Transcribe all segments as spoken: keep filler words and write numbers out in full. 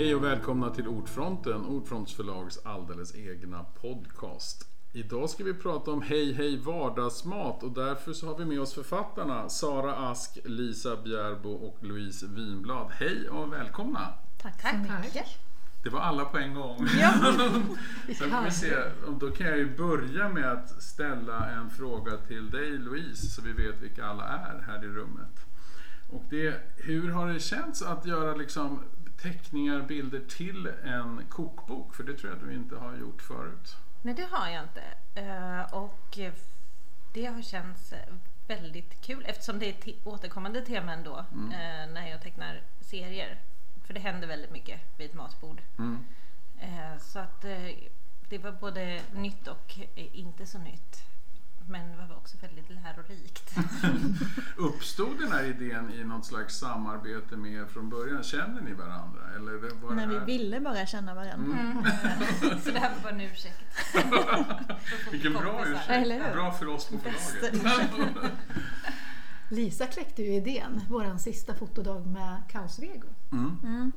Hej och välkomna till Ordfronten, Ordfronts förlags alldeles egna podcast. Idag ska vi prata om hej hej vardagsmat och därför så har vi med oss författarna Sara Ask, Lisa Bjärbo och Louise Winblad. Hej och välkomna! Tack så mycket! Det var alla på en gång. Ja. Sen får vi se. Då kan jag ju börja med att ställa en fråga till dig Louise så vi vet vilka alla är här i rummet. Och det, hur har det känts att göra liksom teckningar, bilder till en kokbok? För det tror jag att du inte har gjort förut. Nej, det har jag inte. Och det har känts väldigt kul eftersom det är t- återkommande teman då mm. när jag tecknar serier. För det händer väldigt mycket vid ett matbord. Mm. Så att det var både nytt och inte så nytt. Men det var också väldigt lärorikt. Uppstod den här idén i något slags samarbete med er från början? Känner ni varandra? Eller var Nej, här... vi ville bara känna varandra. Mm. Så det här var bara en ursäkt. Vilken bra ursäkt. Bra för oss på förlaget. Lisa kläckte ju idén, våran sista fotodag med Kaosvego. Mm. Mm.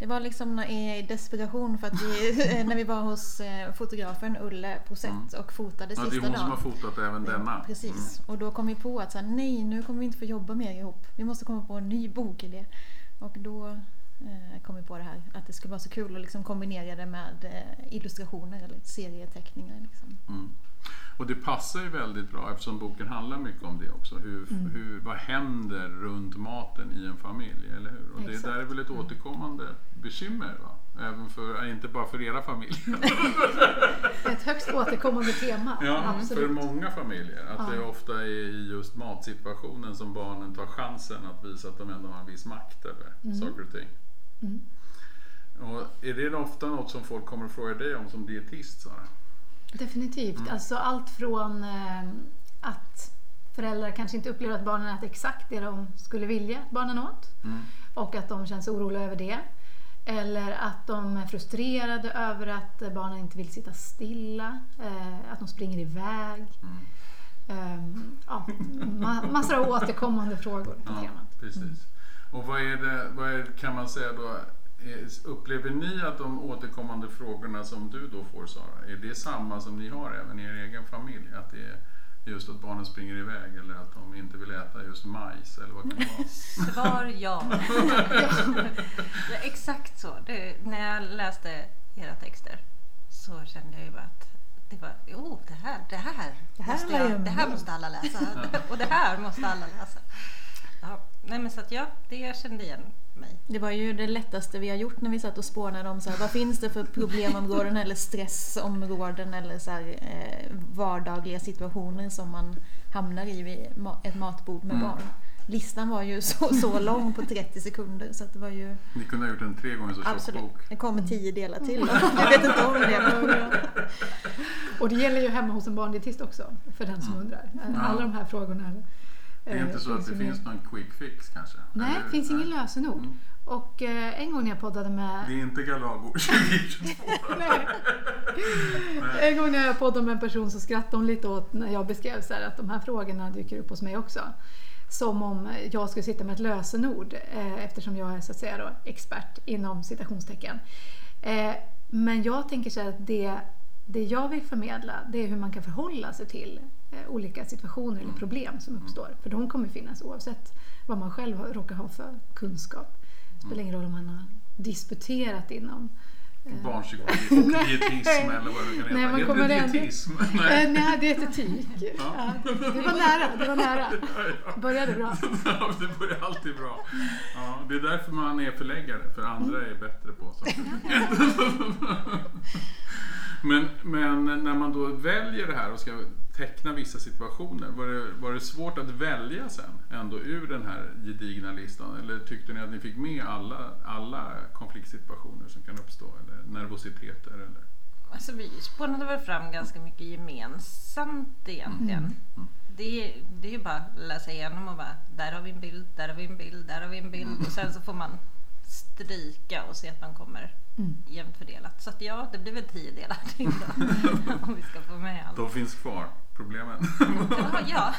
Det var liksom i desperation för att vi, när vi var hos fotografen Ulle på set mm. och fotade sista dagen. Ja, det är hon dagen. Som har fotat även denna. Precis, mm. och då kom vi på att så här, nej, nu kommer vi inte få jobba mer ihop. Vi måste komma på en ny bokidé. Och då eh, kom vi på det här, att det skulle vara så kul att liksom kombinera det med eh, illustrationer eller serieteckningar. Liksom. Mm. Och det passar ju väldigt bra eftersom boken handlar mycket om det också. Hur, mm. hur, vad händer runt maten i en familj, eller hur? Och det där är väl ett återkommande bekymmer, va? Även för, inte bara för era familjer. Ett högst återkommande tema. Ja, absolut. För många familjer. Att ja. Det är ofta i just matsituationen som barnen tar chansen att visa att de ändå har en viss makt över mm. saker och ting. Mm. Och är det ofta något som folk kommer att fråga dig om som dietist, Sara? Definitivt. Mm. Alltså allt från eh, att föräldrar kanske inte upplever att barnen äter exakt det de skulle vilja att barnen åt. Mm. Och att de känns oroliga över det. Eller att de är frustrerade över att barnen inte vill sitta stilla. Eh, att de springer iväg. Mm. Eh, ja, ma- massor av återkommande frågor på ja, temat. Precis. Mm. Och vad är det, vad är, kan man säga då... Upplever ni att de återkommande frågorna som du då får, Sara, är det samma som ni har även i er egen familj? Att det är just att barnen springer iväg eller att de inte vill äta just majs eller vad kan det vara? Svar ja. Ja. Exakt så. Det, när jag läste era texter så kände jag ju bara att det var, oh, det här, det här, det här, måste, jag, det här måste alla läsa. Och det här måste alla läsa. Ja. Nej, men så att ja, det kände igen. Det var ju det lättaste vi har gjort när vi satt och spånade om så här, vad finns det för problemområden eller stressområden eller så här, eh, vardagliga situationer som man hamnar i vid ma- ett matbord med mm. barn. Listan var ju så, så lång på trettio sekunder så att det var ju... Ni kunde ha gjort en tre gånger så tjock bok. Det kommer tio delar till. Jag vet inte om det. Och det gäller ju hemma hos en barndietist också för den som undrar. Alla de här frågorna. Det är inte så att det finns någon quick fix kanske? Nej, det finns ingen lösenord. Mm. Och eh, en gång när jag poddade med... Det är inte Galago tjugohundratjugotvå. En gång när jag poddade med en person så skrattade hon lite åt när jag beskrev så här, att de här frågorna dyker upp hos mig också. Som om jag skulle sitta med ett lösenord eh, eftersom jag är så att säga då, expert inom citationstecken. Eh, men jag tänker så här att det, det jag vill förmedla det är hur man kan förhålla sig till olika situationer eller problem som uppstår. För de kommer finnas oavsett vad man själv råkar ha för kunskap. Det spelar ingen roll om man har disputerat inom barnpsykologi och dietism eller vad det kan heta. Nej, man det dietism? Nej, nej dietetik. Ja. Det var nära, det var nära. Började bra. Ja, det började alltid bra. Ja, det är därför man är förläggare, för andra är bättre på saker. Men, men när man då väljer det här och ska teckna vissa situationer, var det, var det svårt att välja sen ändå ur den här gedigna listan? Eller tyckte ni att ni fick med alla, alla konfliktsituationer som kan uppstå? Eller nervositeter? Eller? Alltså vi spånade väl fram ganska mycket gemensamt egentligen. Mm. Mm. Det, det är ju bara att läsa igenom och bara, där har vi en bild, där har vi en bild, där har vi en bild. Mm. Och sen så får man stryka och se att man kommer... Mm. jämnt fördelat. Så att ja, det blir väl tio delar till då, om vi ska få med allt. De finns kvar, problemen. Ja, ja.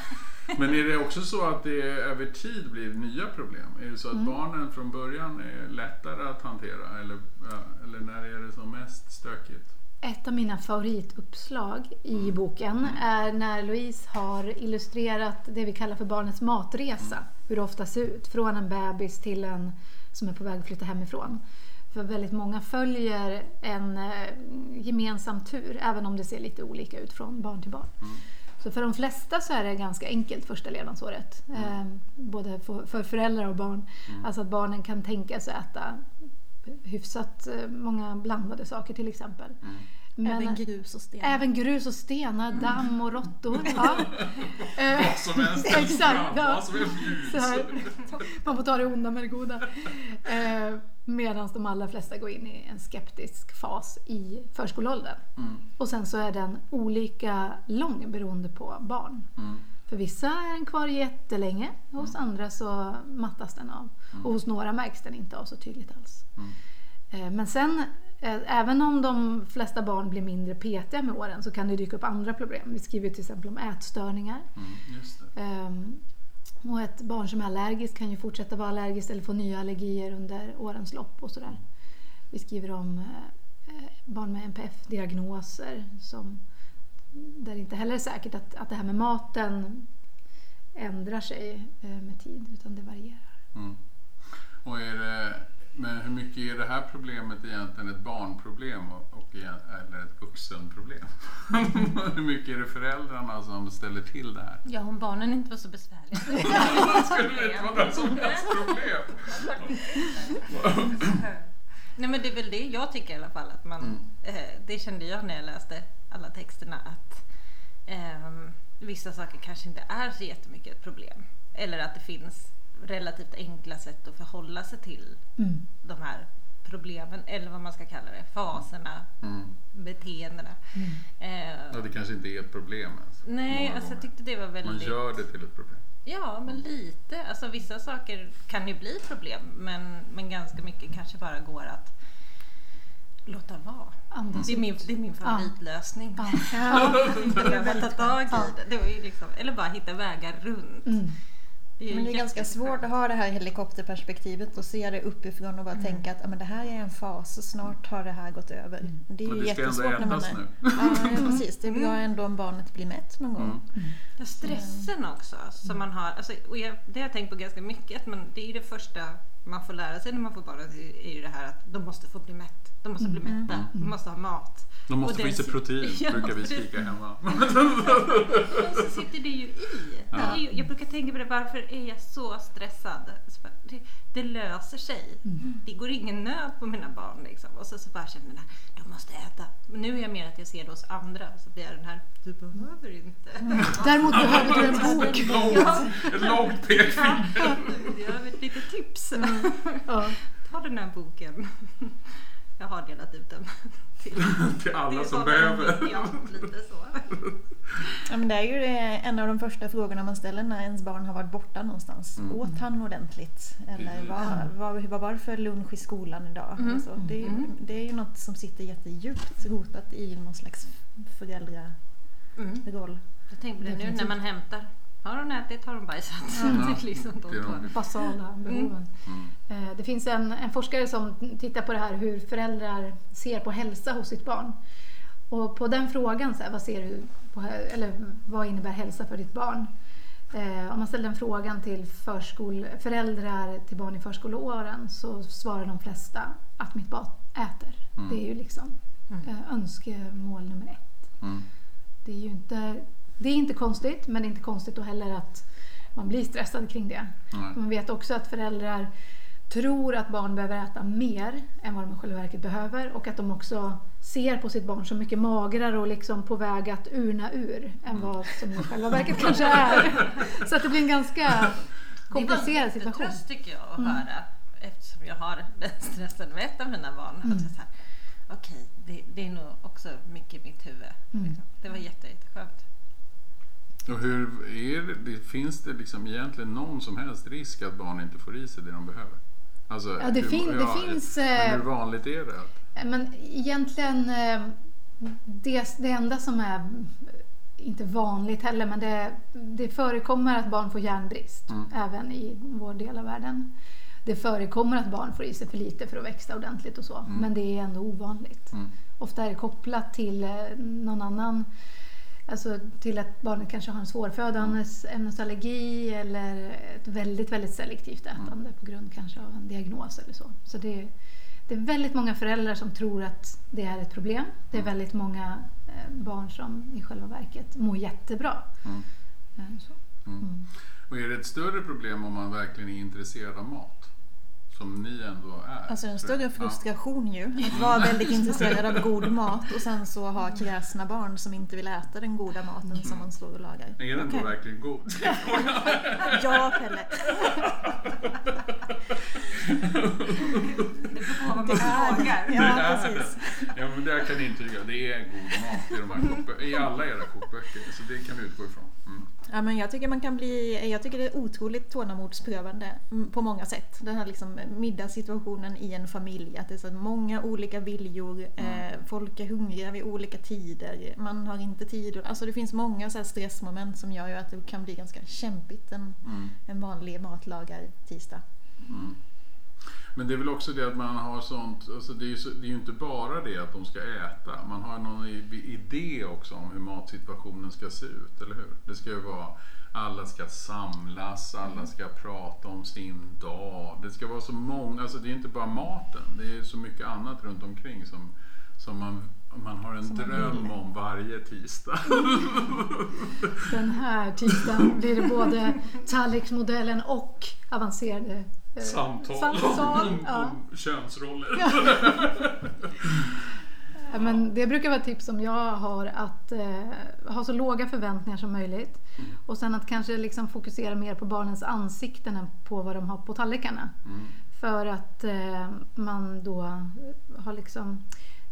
Men är det också så att det över tid blir nya problem? Är det så att mm. barnen från början är lättare att hantera? Eller, eller när är det som mest stökigt? Ett av mina favorituppslag i boken är när Louise har illustrerat det vi kallar för barnets matresa. Hur det ofta ser ut. Från en bebis till en som är på väg att flytta hemifrån. För väldigt många följer en gemensam tur, även om det ser lite olika ut från barn till barn. Mm. Så för de flesta så är det ganska enkelt första levnadsåret. Mm. Både för föräldrar och barn. Mm. Alltså att barnen kan tänka sig att äta hyfsat många blandade saker till exempel. Mm. Men även grus och stenar. Även grus och stenar, damm och råttor. Ja. Vad som helst. Exakt. Ja. Så här, man får ta det onda med det goda. Medan de allra flesta går in i en skeptisk fas i förskoleåldern. Mm. Och sen så är den olika lång beroende på barn. Mm. För vissa är den kvar jättelänge. Hos mm. andra så mattas den av. Mm. Och hos några märks den inte av så tydligt alls. Mm. Men sen... Även om de flesta barn blir mindre petiga med åren så kan det dyka upp andra problem. Vi skriver till exempel om ätstörningar. Mm, just det. Um, och ett barn som är allergiskt kan ju fortsätta vara allergiskt eller få nya allergier under årens lopp och sådär. Vi skriver om uh, barn med N P F-diagnoser som, där det inte heller är säkert att, att det här med maten ändrar sig uh, med tid, utan det varierar. Mm. Och är det... Men hur mycket är det här problemet egentligen ett barnproblem och, eller ett vuxenproblem? Hur mycket är det föräldrarna som ställer till det här? Ja, om barnen inte var så besvärliga. Det skulle inte vara något som helst problem. Nej, men det är väl det jag tycker i alla fall. Att man, mm. eh, det kände jag när jag läste alla texterna. Att eh, vissa saker kanske inte är så jättemycket ett problem. Eller att det finns... relativt enkla sätt att förhålla sig till mm. de här problemen, eller vad man ska kalla det, faserna, mm. beteendena. Mm. Eh, ja, det kanske inte är ett problem ens. Nej, alltså, jag tyckte det var väldigt... Man gör det till ett problem. Ja, men lite. Alltså, vissa saker kan ju bli problem, men, men ganska mycket kanske bara går att låta vara. Andas det, är min, det är min favoritlösning. Ja. Ja. Jag vill ta tag i det. Det var ju liksom, eller bara hitta vägar runt. Mm. Det men det är ganska svårt att ha det här helikopterperspektivet och se det uppifrån och bara mm. tänka att ah, men det här är en fas och snart har det här gått över. Mm. Det är ju det jättesvårt när man är... Ja, precis. Det är bra ändå om barnet blir mätt någon gång. Mm. Mm. Ja, stressen också som mm. man har, alltså, och jag, det har jag tänkt på ganska mycket, men det är ju det första man får lära sig när man får barn, är ju det här att de måste få bli mätt. De måste bli mätta, mm. de måste ha mat. De måste och få i sig protein, ja, brukar vi skrika hemma. Och så sitter det ju i. Ja. Det ju, jag brukar tänka på det, varför är jag så stressad? Det, det löser sig. Mm. Det går ingen nöd på mina barn. Liksom. Och så, så bara känner jag, de måste äta. Men nu är jag mer att jag ser det hos andra. Så blir jag den här, du behöver inte. Mm. Däremot behöver du en bok. Ett långt pekfinger. Jag har ett litet tips. Mm. Ja. Ta den här boken. Jag har delat ut den till, till alla som behöver. Ja, lite så. Ja, men det är ju en av de första frågorna man ställer när ens barn har varit borta någonstans. Mm. Åt han ordentligt? Eller vad var, var, var för lunch i skolan idag? Mm. Alltså, det, är ju, det är ju något som sitter jättedjupt rotat i någon slags föräldraroll. Mm. Jag tänker på det nu när man hämtar. Har hon ätit, har hon bajsat. Ja. Det, liksom de basala behoven. Mm. Mm. Det finns en, en forskare som tittar på det här, hur föräldrar ser på hälsa hos sitt barn. Och på den frågan, så här, vad, ser du på, eller, vad innebär hälsa för ditt barn? Eh, om man ställer den frågan till förskol, föräldrar till barn i förskoleåren, så svarar de flesta att mitt barn äter. Mm. Det är ju liksom mm. eh, önskemål nummer ett. Mm. Det är ju inte... Det är inte konstigt, men det är inte konstigt då heller att man blir stressad kring det. Mm. Man vet också att föräldrar tror att barn behöver äta mer än vad de själva verket behöver. Och att de också ser på sitt barn så mycket magrare och liksom på väg att urna ur än vad som de själva verket kanske är. Så att det blir en ganska komplicerad situation. Det var en tröst tycker jag att höra, mm. eftersom jag har den stressen med ett av mina barn. Mm. Att så här, okej, det, det är nog också mycket i mitt huvud. Mm. Det var jätte, jätteskönt. Och hur är det, finns det liksom egentligen någon som helst risk att barn inte får i sig det de behöver? Alltså, ja, det, hur, fin, det ja, finns... Men hur vanligt är det? Att... Men egentligen, det, det enda som är inte vanligt heller, men det, det förekommer att barn får järnbrist mm. även i vår del av världen. Det förekommer att barn får i sig för lite för att växa ordentligt och så, mm. men det är ändå ovanligt. Mm. Ofta är det kopplat till någon annan, alltså till att barnet kanske har en svårfödandes mm. ämnesallergi eller ett väldigt, väldigt selektivt ätande mm. på grund kanske av en diagnos eller så. Så det är, det är väldigt många föräldrar som tror att det är ett problem. Det är mm. väldigt många barn som i själva verket mår jättebra. Mm. Så. Mm. Mm. Och är det ett större problem om man verkligen är intresserad av mat? Som ni ändå är. Alltså en större frustration ja. ju. Att vara väldigt intresserad av god mat och sen så ha kräsna barn som inte vill äta den goda maten mm. som man slår och lagar. Är den okay. då verkligen god? Ja, Pelle. Det får man frågar. Ja, precis. Ja, men det kan jag intyga. Det är god mat i, de här kokbö- i alla era kokböcker. Så det kan vi utgå ifrån. Mm. Ja, men jag tycker man kan bli, jag tycker det är otroligt tålamodsprövande på många sätt. Den här liksom middagssituationen i en familj, att det är så många olika viljor, mm. eh, folk är hungriga vid olika tider, man har inte tid, alltså det finns många så här stressmoment som gör ju att det kan bli ganska kämpigt en, mm. en vanlig matlagar tisdag. Mm. Men det är väl också det att man har sånt, alltså det är ju, så, det är ju inte bara det att de ska äta, man har någon idé också om hur matsituationen ska se ut, eller hur? Det ska ju vara, alla ska samlas, alla ska prata om sin dag, det ska vara så många, alltså det är inte bara maten, det är så mycket annat runt omkring som, som man... Man har en som dröm om varje tisdag. Den här tisdagen blir det både tallriksmodellen och avancerade eh, samtal, samtal. Om, ja. om könsroller. Ja. Ja, men det brukar vara ett tips som jag har, att eh, ha så låga förväntningar som möjligt. Mm. Och sen att kanske liksom fokusera mer på barnens ansikten än på vad de har på tallrikarna. Mm. För att eh, man då har liksom...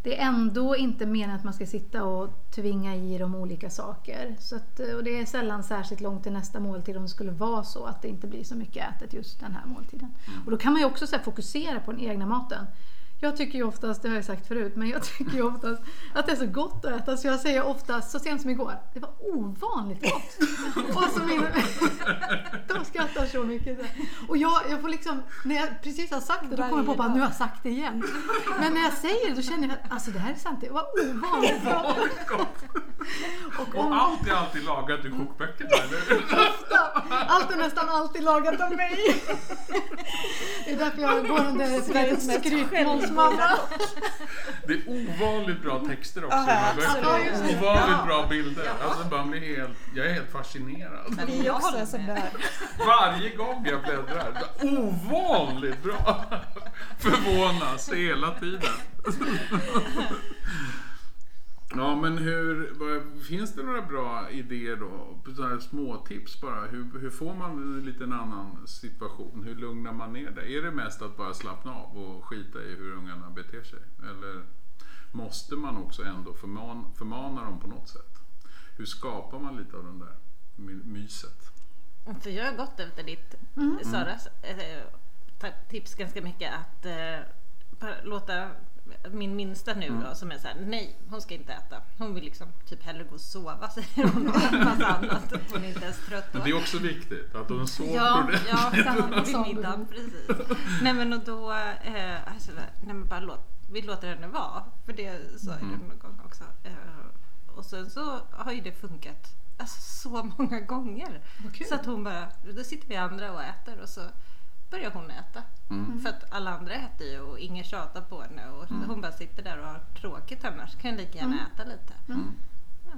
Det är ändå inte meningen att man ska sitta och tvinga i dem olika saker. Så att, och det är sällan särskilt långt till nästa måltid om det skulle vara så att det inte blir så mycket ätet just den här måltiden. Mm. Och då kan man ju också så här fokusera på den egna maten. Jag tycker ju oftast, det har jag sagt förut, men jag tycker ju oftast att det är så gott att äta. Så jag säger oftast, så sent som igår, det var ovanligt gott. Och så min, de skrattar så mycket. Och jag, jag får liksom, när jag precis har sagt det, då kommer jag på bara, nu har jag sagt det igen. Men när jag säger det, då känner jag att alltså, det här är sant, det var ovanligt gott. Och, om, och allt är alltid lagat i kokböckerna, eller? Allt är nästan alltid lagat av mig. Det är därför jag går under Sveriges skrytmål. Det är ovanligt bra texter också. Aha, ovanligt ja. bra bilder. Ja. Alltså bara blir helt, jag är helt fascinerad. Men det är också som där. Varje gång jag bläddrar. Ovanligt bra. Förvånas hela tiden. Ja, men hur finns det några bra idéer då? Så här små tips bara. Hur, hur får man en liten annan situation? Hur lugnar man ner det? Är det mest att bara slappna av och skita i hur ungarna beter sig? Eller måste man också ändå förman, förmana dem på något sätt? Hur skapar man lite av den där myset? För jag har gått efter ditt, mm. Saras, tips ganska mycket att äh, låta... Min minsta nu då, som är så här: nej, hon ska inte äta. Hon vill liksom typ hellre gå och sova, säger hon, och en massa annat. Hon är inte ens trött på. Men det är också viktigt att hon sover. Ja, på det. Ja, samma vid middagen, precis. Nej men och då, eh, alltså, nej men bara låt, vi låter henne vara. För det så är mm. det någon gång också. Eh, och sen så har ju det funkat alltså, så många gånger. Så att hon bara, då sitter vi andra och äter och så börjar hon äta. Mm. För att alla andra äter ju och ingen tjatar på henne. Och mm. hon bara sitter där och har tråkigt, annars kan jag lika gärna mm. äta lite. Mm. Ja.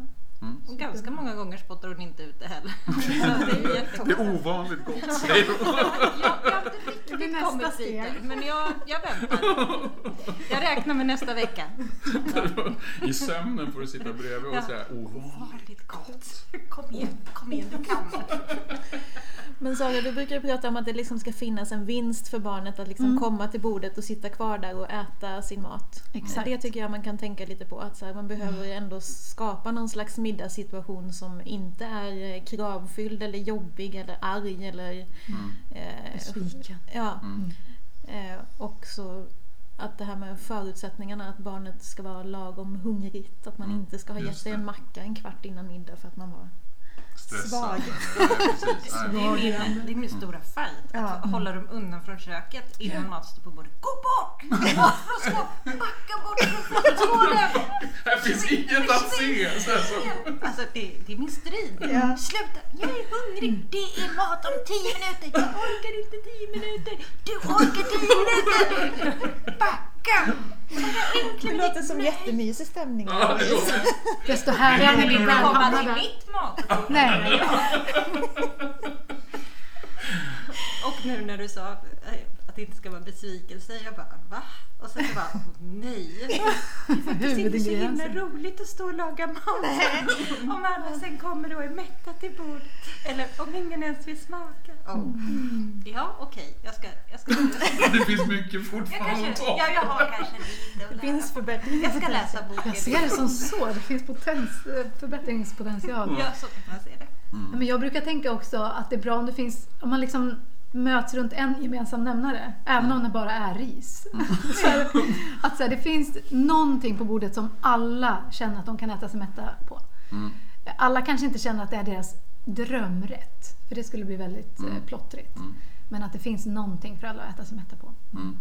Mm. Och ganska många gånger spottar hon inte ut det heller. Så det, är det är ovanligt gott, säger hon. Jag, jag har inte riktigt kommit dit, men jag, jag väntar. Jag räknar med nästa vecka. I sömnen får du sitta bredvid och säga ovanligt gott. Kom igen, kom igen, du kan. Men Sara, du brukar prata om att det liksom ska finnas en vinst för barnet att liksom mm. komma till bordet och sitta kvar där och äta sin mat. Exakt. Det tycker jag man kan tänka lite på, att så här, man behöver ju ändå skapa någon slags middagssituation som inte är kravfylld eller jobbig eller arg eller mm. eh, besviken. Ja. Mm. Eh, och så att det här med förutsättningarna, att barnet ska vara lagom hungrigt, att man mm, inte ska ha gett sig en macka en kvart innan middag för att man var stressad. Svag. Ja, det är min, det är min stora fight. Att ja. hålla dem undan från köket innan yeah. mat står på bordet. Gå bort! Gå bort från skåp! Backa bort från skålen! Här finns inget att se. Alltså det, det är min strid. Ja. Sluta! Jag är hungrig. Det är mat om tio minuter. Jag orkar inte tio minuter. Du orkar tio minuter. Backa! Det låter som jättemysig stämning. Ja, jag står här. Jag vill inte komma till mitt mat. Nej. Och nu när du sa att det inte ska vara besvikelse, jag bara, va? Och sen så bara, nej. Det är inte så himla roligt att stå och laga mat. Om alla sen kommer och är mätta till bord. Eller om ingen ens vill smaka. Oh. Ja, okej. Okay. Jag ska... Jag ska... Det finns mycket fortfarande att ta. Ja, jag har kanske lite. Det finns förbättring. Jag ska läsa boken. Jag ser det som så. Det finns potens, förbättringspotential. Mm. Ja, så kan man se det. Mm. Men jag brukar tänka också att det är bra om det finns... Om man liksom... möts runt en gemensam nämnare, även mm. om det bara är ris. Mm. så här, att så här, det finns någonting på bordet som alla känner att de kan äta sig mätta på. Mm. Alla kanske inte känner att det är deras drömrätt, för det skulle bli väldigt mm. eh, plottrigt. Mm. Men att det finns någonting för alla att äta sig mätta på. Mm.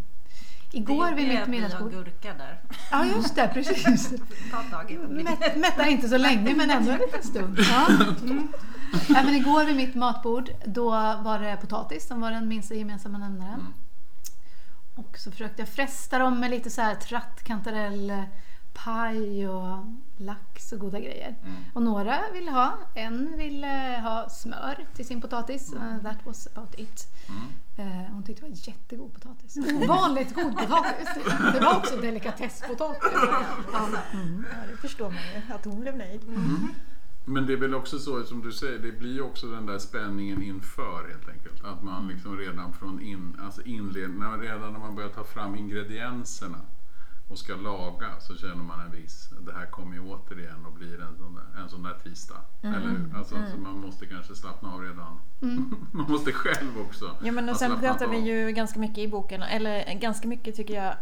Igår vid mitt middagsbord. Det är gurka där. Ja, just det, precis. Mätt, mättar inte så länge, men ändå en liten stund. Ja. Mm. Även igår vid mitt matbord, då var det potatis som var den minsta gemensamma nämnaren. Mm. Och så försökte jag fresta dem med lite så här tratt, kantarell, paj och lax och goda grejer. Mm. Och några ville ha, en ville ha smör till sin potatis. Mm. That was about it. Mm. Eh, hon tyckte det var jättegod potatis. Vanligt god potatis. Det var också delikatesspotatis. Mm. Ja, det förstår man ju, att hon blev nöjd. Mm. Men det är väl också så som du säger, det blir ju också den där spänningen inför helt enkelt. Att man liksom redan från in, alltså inledningen, redan när man börjar ta fram ingredienserna och ska laga, så känner man en viss, det här kommer ju återigen och blir en sån där, en sån där tisdag. Mm. Eller, alltså, mm. så man måste kanske slappna av redan. Mm. Man måste själv också. Ja, men och sen pratar vi ju ganska mycket i boken, eller ganska mycket tycker jag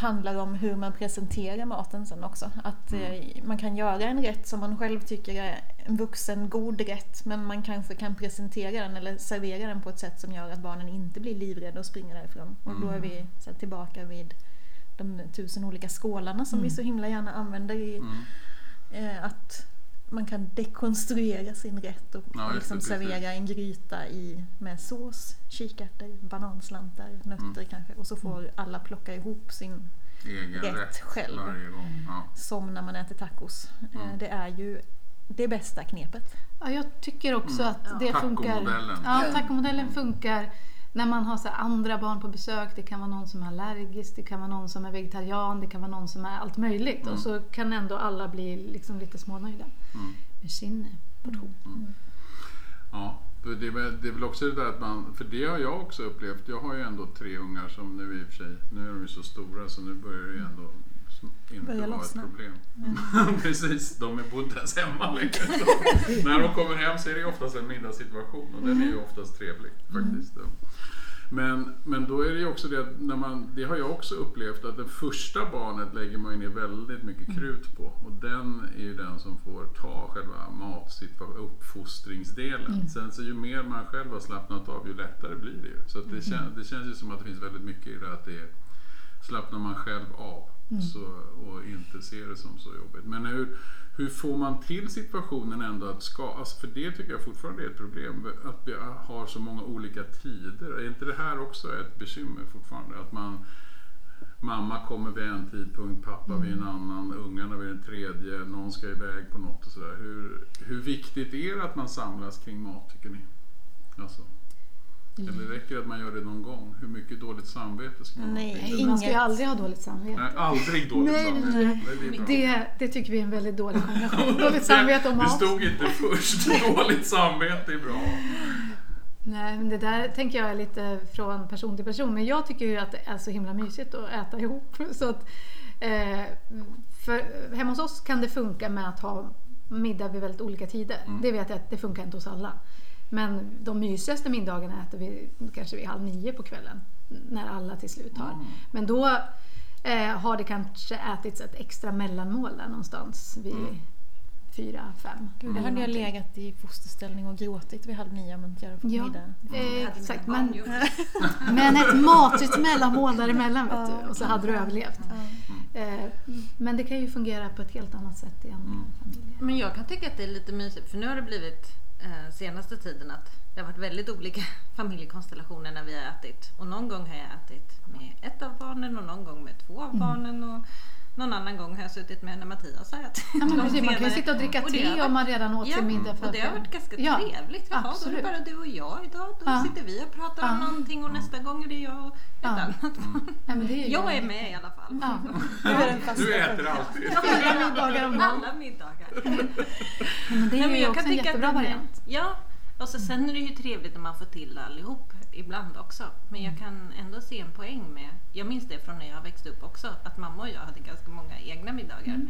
handlar om hur man presenterar maten sen också. Att mm. eh, man kan göra en rätt som man själv tycker är en vuxen god rätt, men man kanske kan presentera den eller servera den på ett sätt som gör att barnen inte blir livrädda och springer därifrån. Och mm. då är vi så här, tillbaka vid de tusen olika skålarna som mm. vi så himla gärna använder i mm. eh, att man kan dekonstruera sin rätt och ja, liksom det, servera en gryta i, med sås, kikärtor, bananslantar, nötter mm. kanske, och så får alla plocka ihop sin egen rätt, rätt själv. Ja. Som när man äter tacos. Mm. Eh, det är ju det bästa knepet. Ja, jag tycker också mm. att ja. det funkar. Tacomodellen. Ja, tacomodellen mm. funkar. När man har så andra barn på besök, det kan vara någon som är allergisk, det kan vara någon som är vegetarian, det kan vara någon som är allt möjligt. Mm. Och så kan ändå alla bli liksom lite smånöjda mm. med sin portion. Mm. Mm. Ja, det är, väl, det är väl också det där att man, för det har jag också upplevt. Jag har ju ändå tre ungar som nu i och för sig, nu är de ju så stora så nu börjar det ju ändå inte börja vara ett problem. Mm. Precis, de är boddas hemma. Liksom. När de kommer hem så är det oftast en middagssituation och den är ju oftast trevlig faktiskt. Mm. Men, men då är det ju också det att när man, det har jag också upplevt att det första barnet lägger man ju ner väldigt mycket krut på. Och den är ju den som får ta själva matsituationen, uppfostringsdelen. Mm. Sen så ju mer man själv har slappnat av ju lättare blir det ju. Så att det, kän, det känns ju som att det finns väldigt mycket i det att det är, slappnar man själv av. Mm. Så, och inte ser det som så jobbigt. Men hur, hur får man till situationen ändå att ska, alltså för det tycker jag fortfarande är ett problem, att vi har så många olika tider. Är inte det här också ett bekymmer fortfarande? Att man, mamma kommer vid en tidpunkt, pappa mm. vid en annan, ungarna vid en tredje, någon ska iväg på något och sådär. Hur, hur viktigt är det att man samlas kring mat, tycker ni? Alltså... Mm. Eller räcker det att man gör det någon gång? Hur mycket dåligt samvete ska man nej, ha? Nej, man ska ju aldrig ha dåligt samvete. Nej, aldrig dåligt nej, samvete. Nej, nej. Det, det, det tycker vi är en väldigt dålig kombination. Dåligt samvete och mat. Det stod inte först. Dåligt samvete är bra. Nej, men det där tänker jag är lite från person till person. Men jag tycker ju att det är så himla mysigt att äta ihop. Så att, eh, för hemma hos oss kan det funka med att ha middag vid väldigt olika tider. Mm. Det vet jag att det funkar inte hos alla. Men de mysigaste middagarna äter vi kanske vid halv nio på kvällen. När alla till slut har. Mm. Men då eh, har det kanske ätits ett extra mellanmål där någonstans vid mm. fyra, fem. Gud, det hade jag legat i fosterställning och gråtit vid halv nio om inte jag hade fått middag. Ja, eh, exakt. Men, men ett matigt mellanmål däremellan, vet du. Och så hade du överlevt. Eh, men det kan ju fungera på ett helt annat sätt i andra familjer. Men jag kan tycka att det är lite mysigt, för nu har det blivit eh, senaste tiden att det har varit väldigt olika familjekonstellationer när vi har ätit. Och någon gång har jag ätit med ett av barnen och någon gång med två av barnen och någon annan gång har jag suttit med när Mattias har ätit. Ja, men precis, man kan ju sitta och dricka te och varit, om man redan åt ja, sin middag. För och det har varit ganska ja, trevligt. Jaha, då är det bara du och jag idag. Då ja. sitter vi och pratar ja. om någonting och nästa gång är det jag och ett ja. annat barn. Ja, men det är jag är med i alla fall. Ja. Ja. Du äter alltid. Alla middagar om dagen. Alla middagar. Men det är Nej, men jag ju också en jättebra variant. Ja, och så sen är det ju trevligt när man får till allihop ibland också. Men jag kan ändå se en poäng med, jag minns det från när jag växte upp också, att mamma och jag hade ganska många egna middagar. Mm.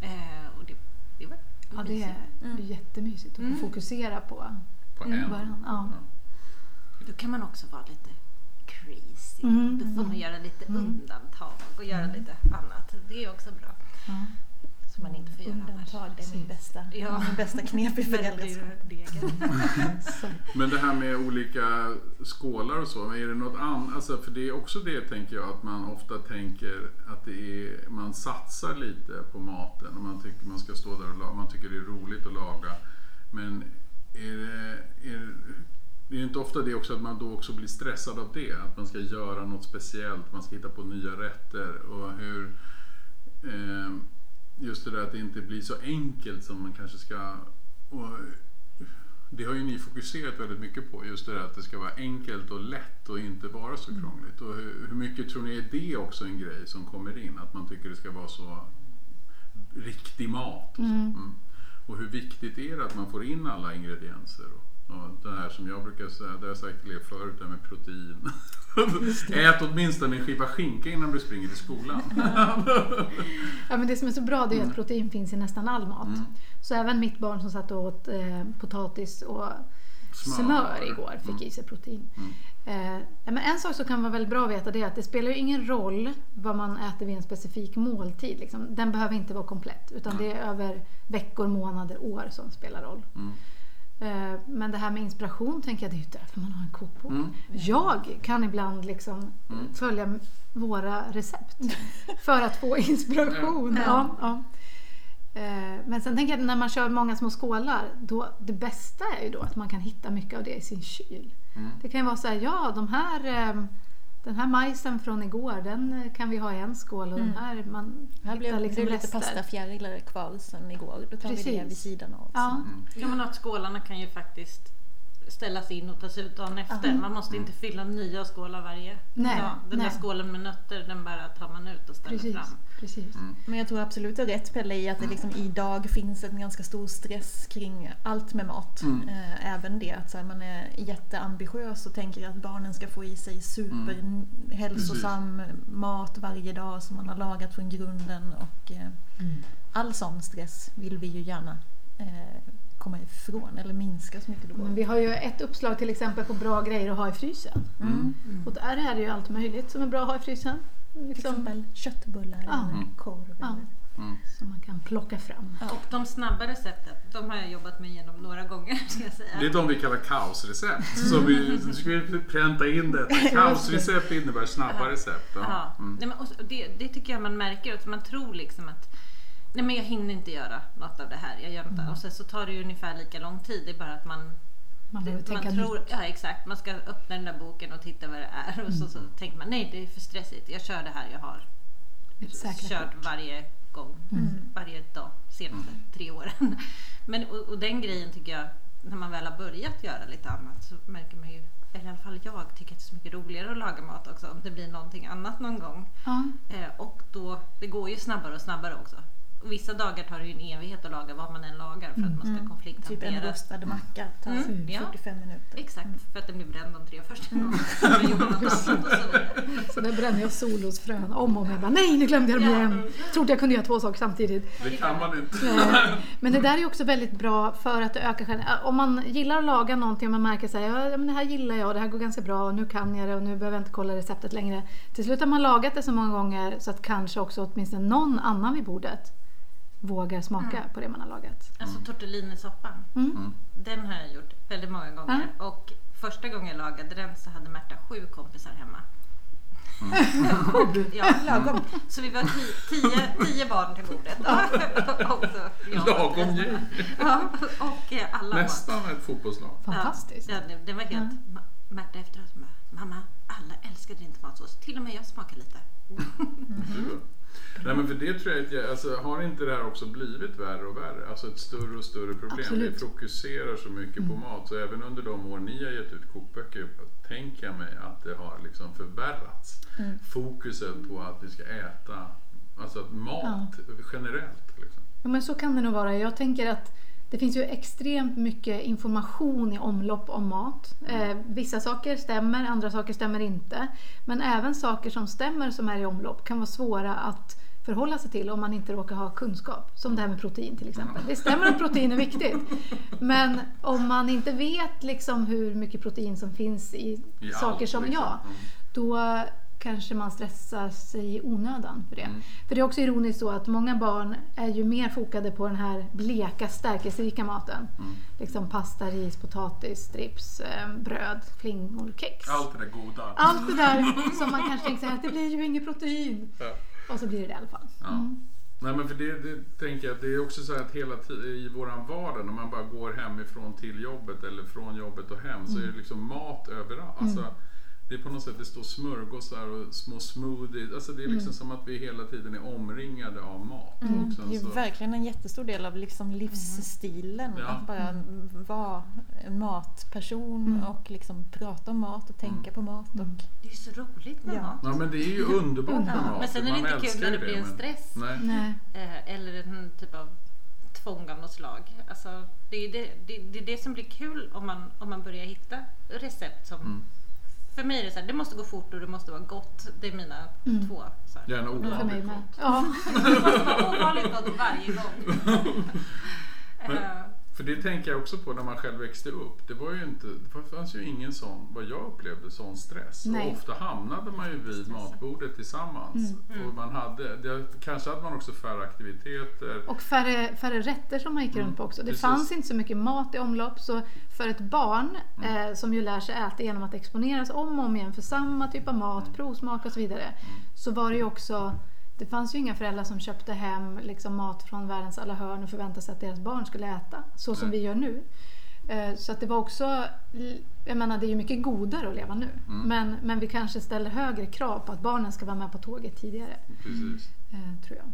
Eh, och det, det var ja, det är mm. jättemysigt att mm. fokusera på, på mm. varandra. Ja. Då kan man också vara lite crazy. Mm. Då får man göra lite mm. undantag och göra mm. lite annat. Det är också bra. Mm. Som man inte får göra annars. Det är min bästa, ja. min bästa knep i föräldraskap. Men det här med olika skålar och så, men är det något annat? Alltså, för det är också det, tänker jag, att man ofta tänker att det är, man satsar lite på maten och man tycker man ska stå där och laga, man tycker det är roligt att laga. Men är det, är, det är inte ofta det också att man då också blir stressad av det, att man ska göra något speciellt, man ska hitta på nya rätter och hur... Eh, Just det där att det inte blir så enkelt som man kanske ska... Och det har ju ni fokuserat väldigt mycket på. Just det där att det ska vara enkelt och lätt och inte vara så krångligt. Och hur, hur mycket tror ni är det också en grej som kommer in? Att man tycker det ska vara så riktig mat. Och, så. Mm. Mm. Och hur viktigt är det att man får in alla ingredienser? Och, och det här som jag brukar säga, det har jag sagt till er förut, det här med protein... Ät åtminstone en skiva skinka innan du springer till skolan. Ja, men det som är så bra, det är att mm. protein finns i nästan all mat. Mm. Så även mitt barn som satt och åt eh, potatis och smör, smör igår fick mm. i sig protein. Mm. Eh, men en sak som kan vara väldigt bra att veta, det är att det spelar ju ingen roll vad man äter vid en specifik måltid. Liksom. Den behöver inte vara komplett, utan mm. det är över veckor, månader, år som spelar roll. Mm. Men det här med inspiration, tänker jag, det är ju därför man har en kokbok. Mm. Jag kan ibland liksom mm. följa våra recept för att få inspiration. Mm. Ja, ja. Men sen tänker jag, när man kör många små skålar, då, det bästa är ju då att man kan hitta mycket av det i sin kyl. Mm. Det kan ju vara så här, ja, de här, den här majsen från igår, den kan vi ha i en skål. Och mm. den här, man här blev liksom det lite pastafjärilar kvar sen igår. Då tar Precis. vi det vid sidan av. Ja. Mm. Ja, men att skålarna kan ju faktiskt ställas in och tas ut dagen efter. Mm. Man måste inte fylla nya skålar varje Nej. dag. Den Nej. där skålen med nötter, den bara tar man ut och ställer Precis. fram. Precis. Mm. Men jag tror absolut att rätt Pelle i att det liksom idag finns en ganska stor stress kring allt med mat. Mm. Äh, även det att så här, man är jätteambitiös och tänker att barnen ska få i sig superhälsosam mm. mat varje dag som man har lagat från grunden. Och äh, mm. all sån stress vill vi ju gärna äh, komma ifrån eller minska så mycket då. Men vi har ju ett uppslag till exempel på bra grejer att ha i frysen. Mm. Mm. Och där är det ju allt möjligt som är bra att ha i frysen. Liksom. Till exempel köttbullar ja. eller korv. Ja. Mm. Som man kan plocka fram. Ja. Och de snabba recepten, de har jag jobbat med genom några gånger, ska jag säga. Det är de vi kallar kaosrecept. Mm. Så vi, så ska vi pränta in det. Kaosrecept innebär snabba recept. Ja. Ja. Mm. Nej, men, och det, det tycker jag man märker. Att man tror liksom att nej, men jag hinner inte göra något av det här. Jag gör inte. Mm. Och sen så tar det ju ungefär lika lång tid. Det är bara att man... Man, det, man tror, ja exakt, man ska öppna den där boken och titta vad det är och mm. så, så tänker man, nej det är för stressigt, jag kör det här jag har Säkert. kört varje gång, mm. varje dag senaste mm. tre åren. Men, och, och den grejen tycker jag, när man väl har börjat göra lite annat så märker man ju, eller i alla fall jag tycker att det är så mycket roligare att laga mat också om det blir någonting annat någon gång. Mm. Eh, och då, det går ju snabbare och snabbare också. Och vissa dagar tar det ju en evighet att laga vad man än lagar för att man ska konflikthantera. Typ en rostad macka tar mm. fyrtiofem minuter. Exakt, mm. för att den blir bränd de tre första dagarna. Mm. så, så där bränner jag solrosfrön om och om. Jag bara, nej nu glömde jag dem igen. Trodde jag kunde göra två saker samtidigt. Det kan man inte. Men det där är också väldigt bra för att öka själv. Om man gillar att laga någonting och man märker så här, ja, men det här gillar jag, det här går ganska bra, nu kan jag det och nu behöver jag inte kolla receptet längre. Till slut har man lagat det så många gånger så att kanske också åtminstone någon annan vid bordet vågar smaka mm. på det man har lagat. Alltså tortellinesoppan. Mm. Den har jag gjort väldigt många gånger. Mm. Och första gången jag lagade den så hade Märta sju kompisar hemma. Mm. ja, lagom. Så vi var t- tio, tio barn till bordet. och så, ja, lagom ju. ja, och alla nästan var ett fotbollslag. Fantastiskt. Ja, det var helt... Mm. Märta efteråt som bara, mamma, alla älskade din tomatsås. Till och med jag smakar lite. Mm. Nej, men för det tror jag att jag, alltså, har inte det här också blivit värre och värre? Alltså ett större och större problem. Absolut. Vi fokuserar så mycket mm. på mat. Så även under de år ni har gett ut kokböcker tänker jag mig att det har liksom förvärrats. Mm. Fokuset på att vi ska äta, alltså mat ja. generellt. Liksom. Ja, men så kan det nog vara. Jag tänker att det finns ju extremt mycket information i omlopp om mat. Eh, vissa saker stämmer, andra saker stämmer inte. Men även saker som stämmer som är i omlopp kan vara svåra att förhålla sig till om man inte råkar ha kunskap. Som det här med protein till exempel. Det stämmer att protein är viktigt. Men om man inte vet liksom hur mycket protein som finns i ja, saker som liksom. jag, då kanske man stressar sig i onödan för det. Mm. För det är också ironiskt så att många barn är ju mer fokade på den här bleka, stärkelserika maten. Mm. Liksom pasta, ris, potatis, strips, bröd, flingor, kex. Allt det där goda. Allt det där som man kanske tänker så här, det blir ju inget protein. Ja. Och så blir det det i alla fall. Ja. Mm. Nej, men för det, det tänker jag att det är också så här att hela t- i våran vardag när man bara går hemifrån till jobbet eller från jobbet och hem mm. så är det liksom mat överallt. Mm. Alltså, det är på något sätt, det står smörgåsar och små smoothies. Alltså det är liksom mm. som att vi hela tiden är omringade av mat. Mm. Och sen det är så... verkligen en jättestor del av liksom livsstilen. Mm. Ja. Att bara mm. vara en matperson mm. och liksom prata om mat och tänka mm. på mat. Och... det är ju så roligt med ja. mat. Ja, men det är ju underbart med ja. mat. Men sen är det inte kul när det blir en stress. Men... Nej. Nej. Eller en typ av tvång av något slag. Alltså, det är det, det, det, är det som blir kul om man, om man börjar hitta recept som... Mm. För mig är det så här, det måste gå fort och det måste vara gott. Det är mina mm. två. Så här. Gärna ovanligt gott. Ja. Det måste vara ovanligt gott varje gång. Men, för det tänker jag också på när man själv växte upp. Det var ju inte, det fanns ju ingen sån, vad jag upplevde, sån stress. Och ofta hamnade man ju vid matbordet tillsammans. Mm. Mm. Och man hade, det, kanske hade man också färre aktiviteter. Och färre, färre rätter som man gick mm. runt på också. Det Precis. fanns inte så mycket mat i omlopp. Så för ett barn mm. eh, som ju lär sig äta genom att exponeras om och om igen för samma typ av mat, mm. provsmak och så vidare. Mm. Så var det ju också... det fanns ju inga föräldrar som köpte hem liksom mat från världens alla hörn och förväntade sig att deras barn skulle äta. Så som Nej. vi gör nu. Så att det var också... jag menar, det är ju mycket godare att leva nu. Mm. Men, men vi kanske ställer högre krav på att barnen ska vara med på tåget tidigare. Precis. Eh, tror jag.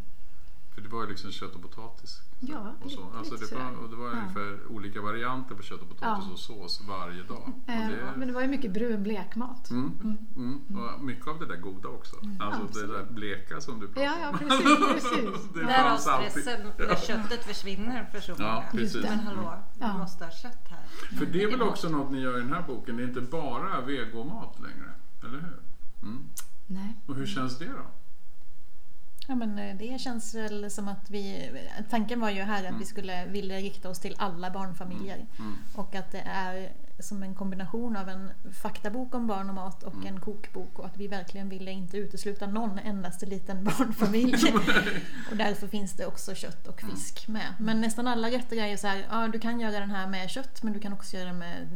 För det var ju liksom kött och potatis. Ja, och så. Lite, alltså det var, och det var ja. ungefär olika varianter på kött och potatis ja. och sås varje dag. Mm. Det... men det var ju mycket brun blekmat. Mm. Mm. Mm. Mm. Och mycket av det där goda också. Mm. Alltså ja, det där bleka som du pratar om. Ja, ja, precis. precis. det där har stressen alltid. När köttet försvinner för så många. Ja, precis. Men hallå, vi mm. måste ha kött här. För det är väl också något ni gör i den här boken. Det är inte bara vegomat längre, eller hur? Mm. Nej. Och hur känns det då? Ja, men det känns väl som att vi, tanken var ju här att mm. vi skulle vilja rikta oss till alla barnfamiljer mm. Mm. och att det är som en kombination av en faktabok om barn och mat och mm. en kokbok och att vi verkligen ville inte utesluta någon endaste liten barnfamilj och därför finns det också kött och fisk mm. med. Men nästan alla rätter är ju så här, ja, du kan göra den här med kött men du kan också göra den med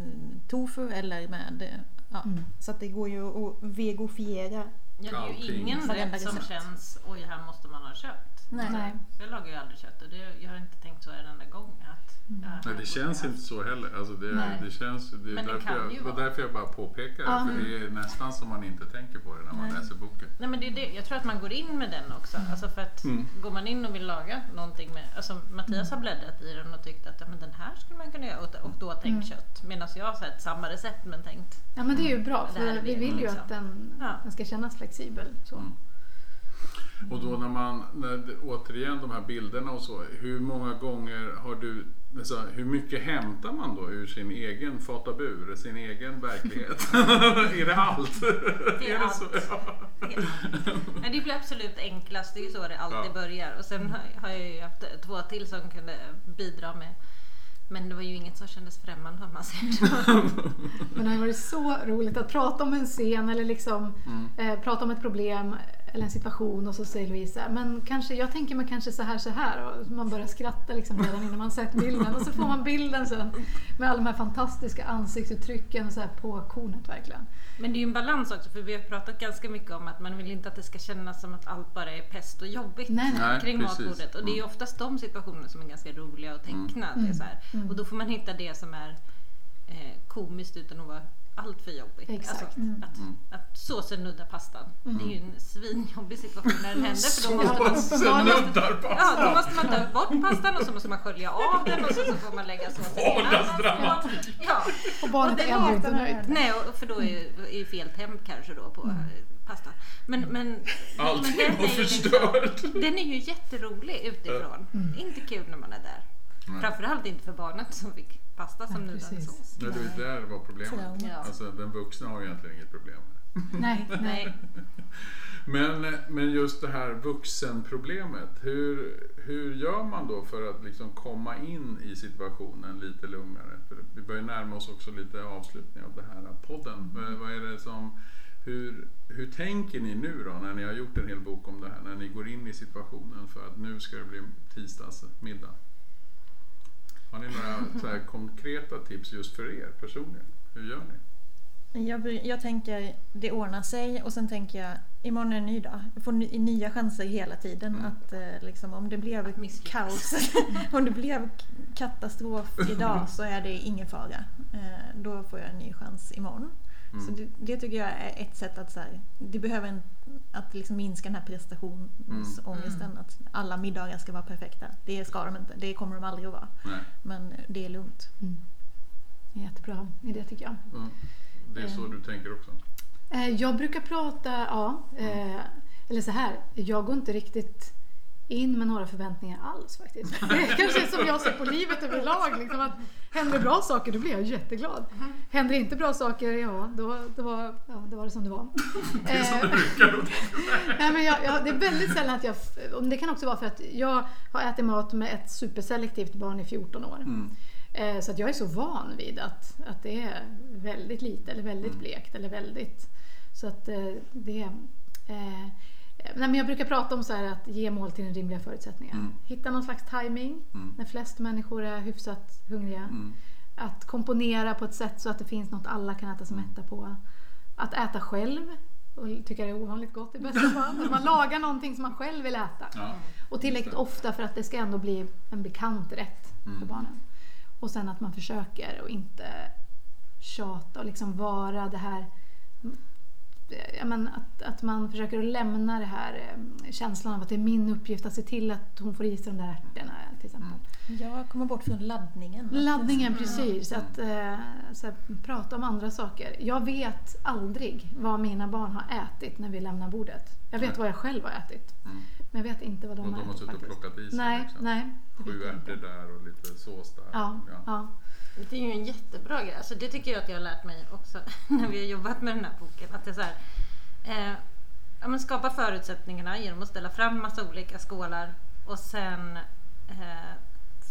tofu eller med, ja, mm. så att det går ju att vegofiera. Ja, det är ju ingen rätt som känns oj, här måste man ha kött. Nej. Nej. Jag lagar ju aldrig kött och det, jag har inte tänkt så en enda gång att mm. Nej, det känns inte så heller. Alltså det, det känns, det är därför jag, det var därför jag bara påpekar det, mm. för det är nästan som man inte tänker på det när man Nej. läser boken. Nej, men det är det. Jag tror att man går in med den också. Mm. Alltså för att mm. går man in och vill laga någonting med, alltså Mattias mm. har bläddrat i den och tyckt att ja, men den här skulle man kunna göra och, och då tänkt mm. kött. Medan jag har sett samma recept men tänkt. Ja, men det är ju bra för vi vill ju liksom. att den, ja. den ska kännas flexibel så. Mm. Och då när man, när, återigen de här bilderna och så, hur många gånger har du, alltså, hur mycket hämtar man då ur sin egen fatabur, sin egen verklighet? Är det allt? Det är, är det allt. Så? Ja. Det, är allt. Nej, det blir absolut enklast, det är ju så det alltid ja. börjar. Och sen har jag ju haft två till som kunde bidra med. Men det var ju inget som kändes främmande om man säger. Men det har varit så roligt att prata om en scen eller liksom mm. eh, prata om ett problem eller en situation och så säger Louise, men kanske, jag tänker mig kanske så här, så här och man börjar skratta liksom redan innan man sett bilden och så får man bilden sen med alla de här fantastiska ansiktsuttrycken och så här på kornet verkligen. Men det är ju en balans också, för vi har pratat ganska mycket om att man vill inte att det ska kännas som att allt bara är pest och jobbigt nej, nej. kring nej, matbordet. Och det är ju oftast de situationer som är ganska roliga att teckna. Mm. Det är så här. Mm. Och då får man hitta det som är eh, komiskt utan att vara allt för jobbigt. Exakt. Alltså, mm. att, att, att såsen nuddar pastan. Mm. Det är ju en svinjobbig situation när den händer. För då måste man, såsen man, nuddar pastan! Ja, då måste man ta bort pastan och så måste man skölja av den och så, så får man lägga såsen i annan. Ja. Och barnet är ändå inte nöjd. Nej, och, för då är ju, är ju fel temp kanske då på mm. pastan. Men, men, allting men den, är förstört. Ju, den är ju jätterolig utifrån. Mm. Inte kul när man är där. Nej. Framföralallt inte för barnet som fick pasta som nu den sås. Det var där var problemet. Ja. Alltså den vuxna har egentligen inget problem med. Nej, nej. Men, men just det här vuxenproblemet, hur, hur gör man då för att liksom komma in i situationen lite lugnare? För vi börjar närma oss också lite avslutning av det här podden. Mm. Vad är det som, hur, hur tänker ni nu då när ni har gjort en hel bok om det här? När ni går in i situationen för att nu ska det bli tisdagsmiddag. Har ni några så här konkreta tips just för er personligen? Hur gör ni? Jag, jag tänker, det ordnar sig och sen tänker jag, imorgon är en ny dag. Jag får ny, nya chanser hela tiden. Mm. Att, eh, liksom, om det blev kaos, om det blev katastrof idag så är det ingen fara. Eh, då får jag en ny chans imorgon. Mm. Så det, det tycker jag är ett sätt att så här, det behöver en, att liksom minska den här prestationsångesten. Mm. Att alla middagar ska vara perfekta. Det ska de inte, det kommer de aldrig att vara. Nej. Men det är lugnt. Mm. Jättebra idé tycker jag. Mm. Det är så eh. du tänker också? Eh, jag brukar prata, ja, eh, mm. eller så här, jag går inte riktigt in med några förväntningar alls faktiskt. Kanske som jag ser på livet överlag. Liksom att händer bra saker, då blir jag jätteglad. Händer inte bra saker, ja, då, då, var, ja, då var det som det var. Det är som det brukar. Nej, men jag, jag, det är väldigt sällan att jag... Det kan också vara för att jag har ätit mat med ett superselektivt barn i fjorton år. Mm. Eh, så att jag är så van vid att, att det är väldigt lite eller väldigt mm. blekt. Eller väldigt... Så att eh, det... Eh, Nej, men jag brukar prata om så här att ge mål till den rimliga förutsättningen. Mm. Hitta någon slags timing mm. när flest människor är hyfsat hungriga. Mm. Att komponera på ett sätt så att det finns något alla kan äta sig mätta på. Att äta själv och tycka det är ovanligt gott i bästa fall. Att man lagar någonting som man själv vill äta. Ja, och tillräckligt ofta för att det ska ändå bli en bekant rätt mm. för barnen. Och sen att man försöker och inte tjata och liksom vara det här... Ja, men att, att man försöker lämna det här eh, känslan av att det är min uppgift att se till att hon får i sig de där ärtorna till exempel. Jag kommer bort från laddningen. Laddningen, precis. Mm. Att eh, så här, prata om andra saker. Jag vet aldrig vad mina barn har ätit när vi lämnar bordet. Jag vet nej. vad jag själv har ätit. Mm. Men jag vet inte vad de och har ätit. Och de har suttit och plockat i sig. Nej, nej. Sju ärtor där och lite sås där. Ja, ja. ja. Det är ju en jättebra grej. Alltså det tycker jag att jag har lärt mig också när vi har jobbat med den här boken. Att det är så här, eh, ja, men skapa förutsättningarna genom att ställa fram massa olika skålar. Och sen eh,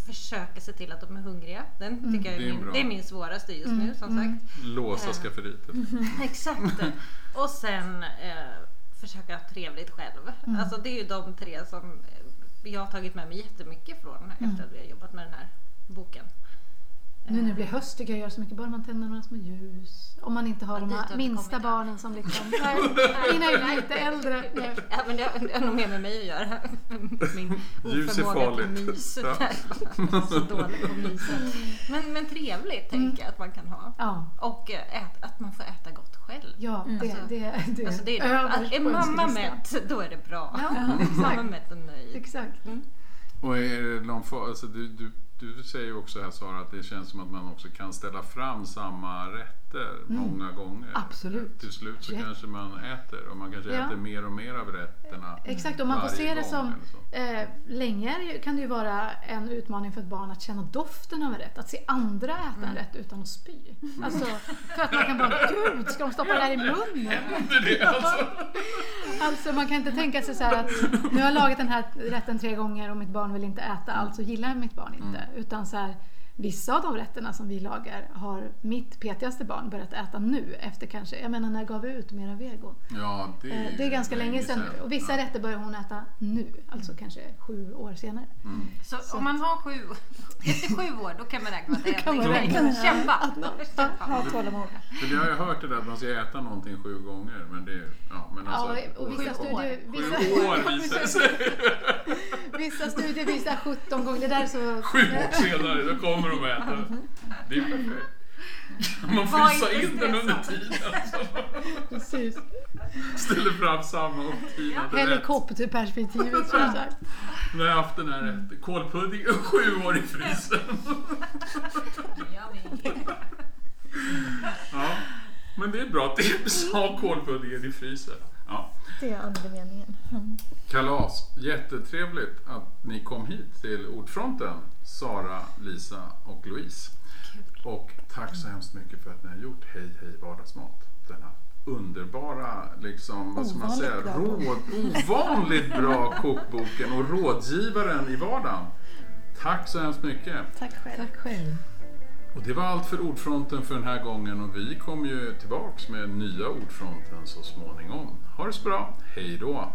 försöka se till att de är hungriga. Den tycker mm. jag är min, det är min svåraste just mm. nu som mm. sagt. Låsa skafferiet. Eh, exakt. Och sen eh, försöka ha trevligt själv. Mm. Alltså det är ju de tre som jag har tagit med mig jättemycket från efter mm. att vi har jobbat med den här boken. Nu när det blir höst tycker jag gör så mycket. Bara man tänder några små ljus. Om man inte har ja, de här minsta barnen som liksom... Mina är lite äldre. Ja, men det har nog mer med mig att göra. Min oförmåga till myset. Ja. Så dålig på myset. Men, men trevligt tänker jag mm. att man kan ha. Ja. Och ät, att man får äta gott själv. Ja, mm. det, alltså, det, det, alltså, det är överst. Är mamma mätt, då är det bra. Ja, mamma mätt och nöjd. Exakt. Mm. Och är det någon... Alltså, du... du du säger också här, Sara, att det känns som att man också kan ställa fram samma rätter mm. många gånger. Absolut. Till slut så ja. kanske man äter, och man kanske ja. äter mer och mer av rätterna. Exakt, och man får se det som eh, länge kan det ju vara en utmaning för ett barn att känna doften av en rätt, att se andra äta en mm. rätt utan att spy. Mm. Alltså, för att man kan bara, gud, ska de stoppa det här i munnen? Det, alltså. Alltså man kan inte tänka sig så här att nu har jag lagat den här rätten tre gånger och mitt barn vill inte äta, alltså gillar mitt barn inte. Mm. Utan så här, vissa av de rätterna som vi lagar har mitt petigaste barn börjat äta nu efter kanske, jag menar när jag gav ut mera vego. Ja, det är, eh, det är ganska länge sedan. sedan. Och vissa ja. rätter börjar hon äta nu, alltså mm. kanske sju år senare. Mm. Så, så om man har sju, efter sju år då kan man räkna att äta. Man räkna. Kämpa! Ja, för jag har ju hört det där att man ska äta någonting sju gånger, men det är, ja men alltså. Ja, och vissa studier visar, sju år visar sig. Vissa studier visar sjutton gånger, det där så. Sju år senare, då kommer det är perfekt. Man fryser in den under tiden. Alltså. Precis. Ställer fram samma under tiden. Helikopterperspektivet. Tror jag. Nu har jag haft den här rätt. Kålpudding och sju år i frysen. Ja, men det är bra tips. Ha kålpuddingen i frysen. Ja. Det är andemeningen. Mm. Kalas, jättetrevligt att ni kom hit till Ordfronten, Sara, Lisa och Louise. Kul. Och tack så hemskt mycket för att ni har gjort Hej Hej Vardagsmat. Denna underbara, liksom, vad ska man säga, råd, ovanligt bra kokboken och rådgivaren i vardagen. Tack så hemskt mycket. Tack själv. Tack själv. Och det var allt för Ordfronten för den här gången, och vi kommer ju tillbaks med nya Ordfronten så småningom. Ha det så bra, hej då!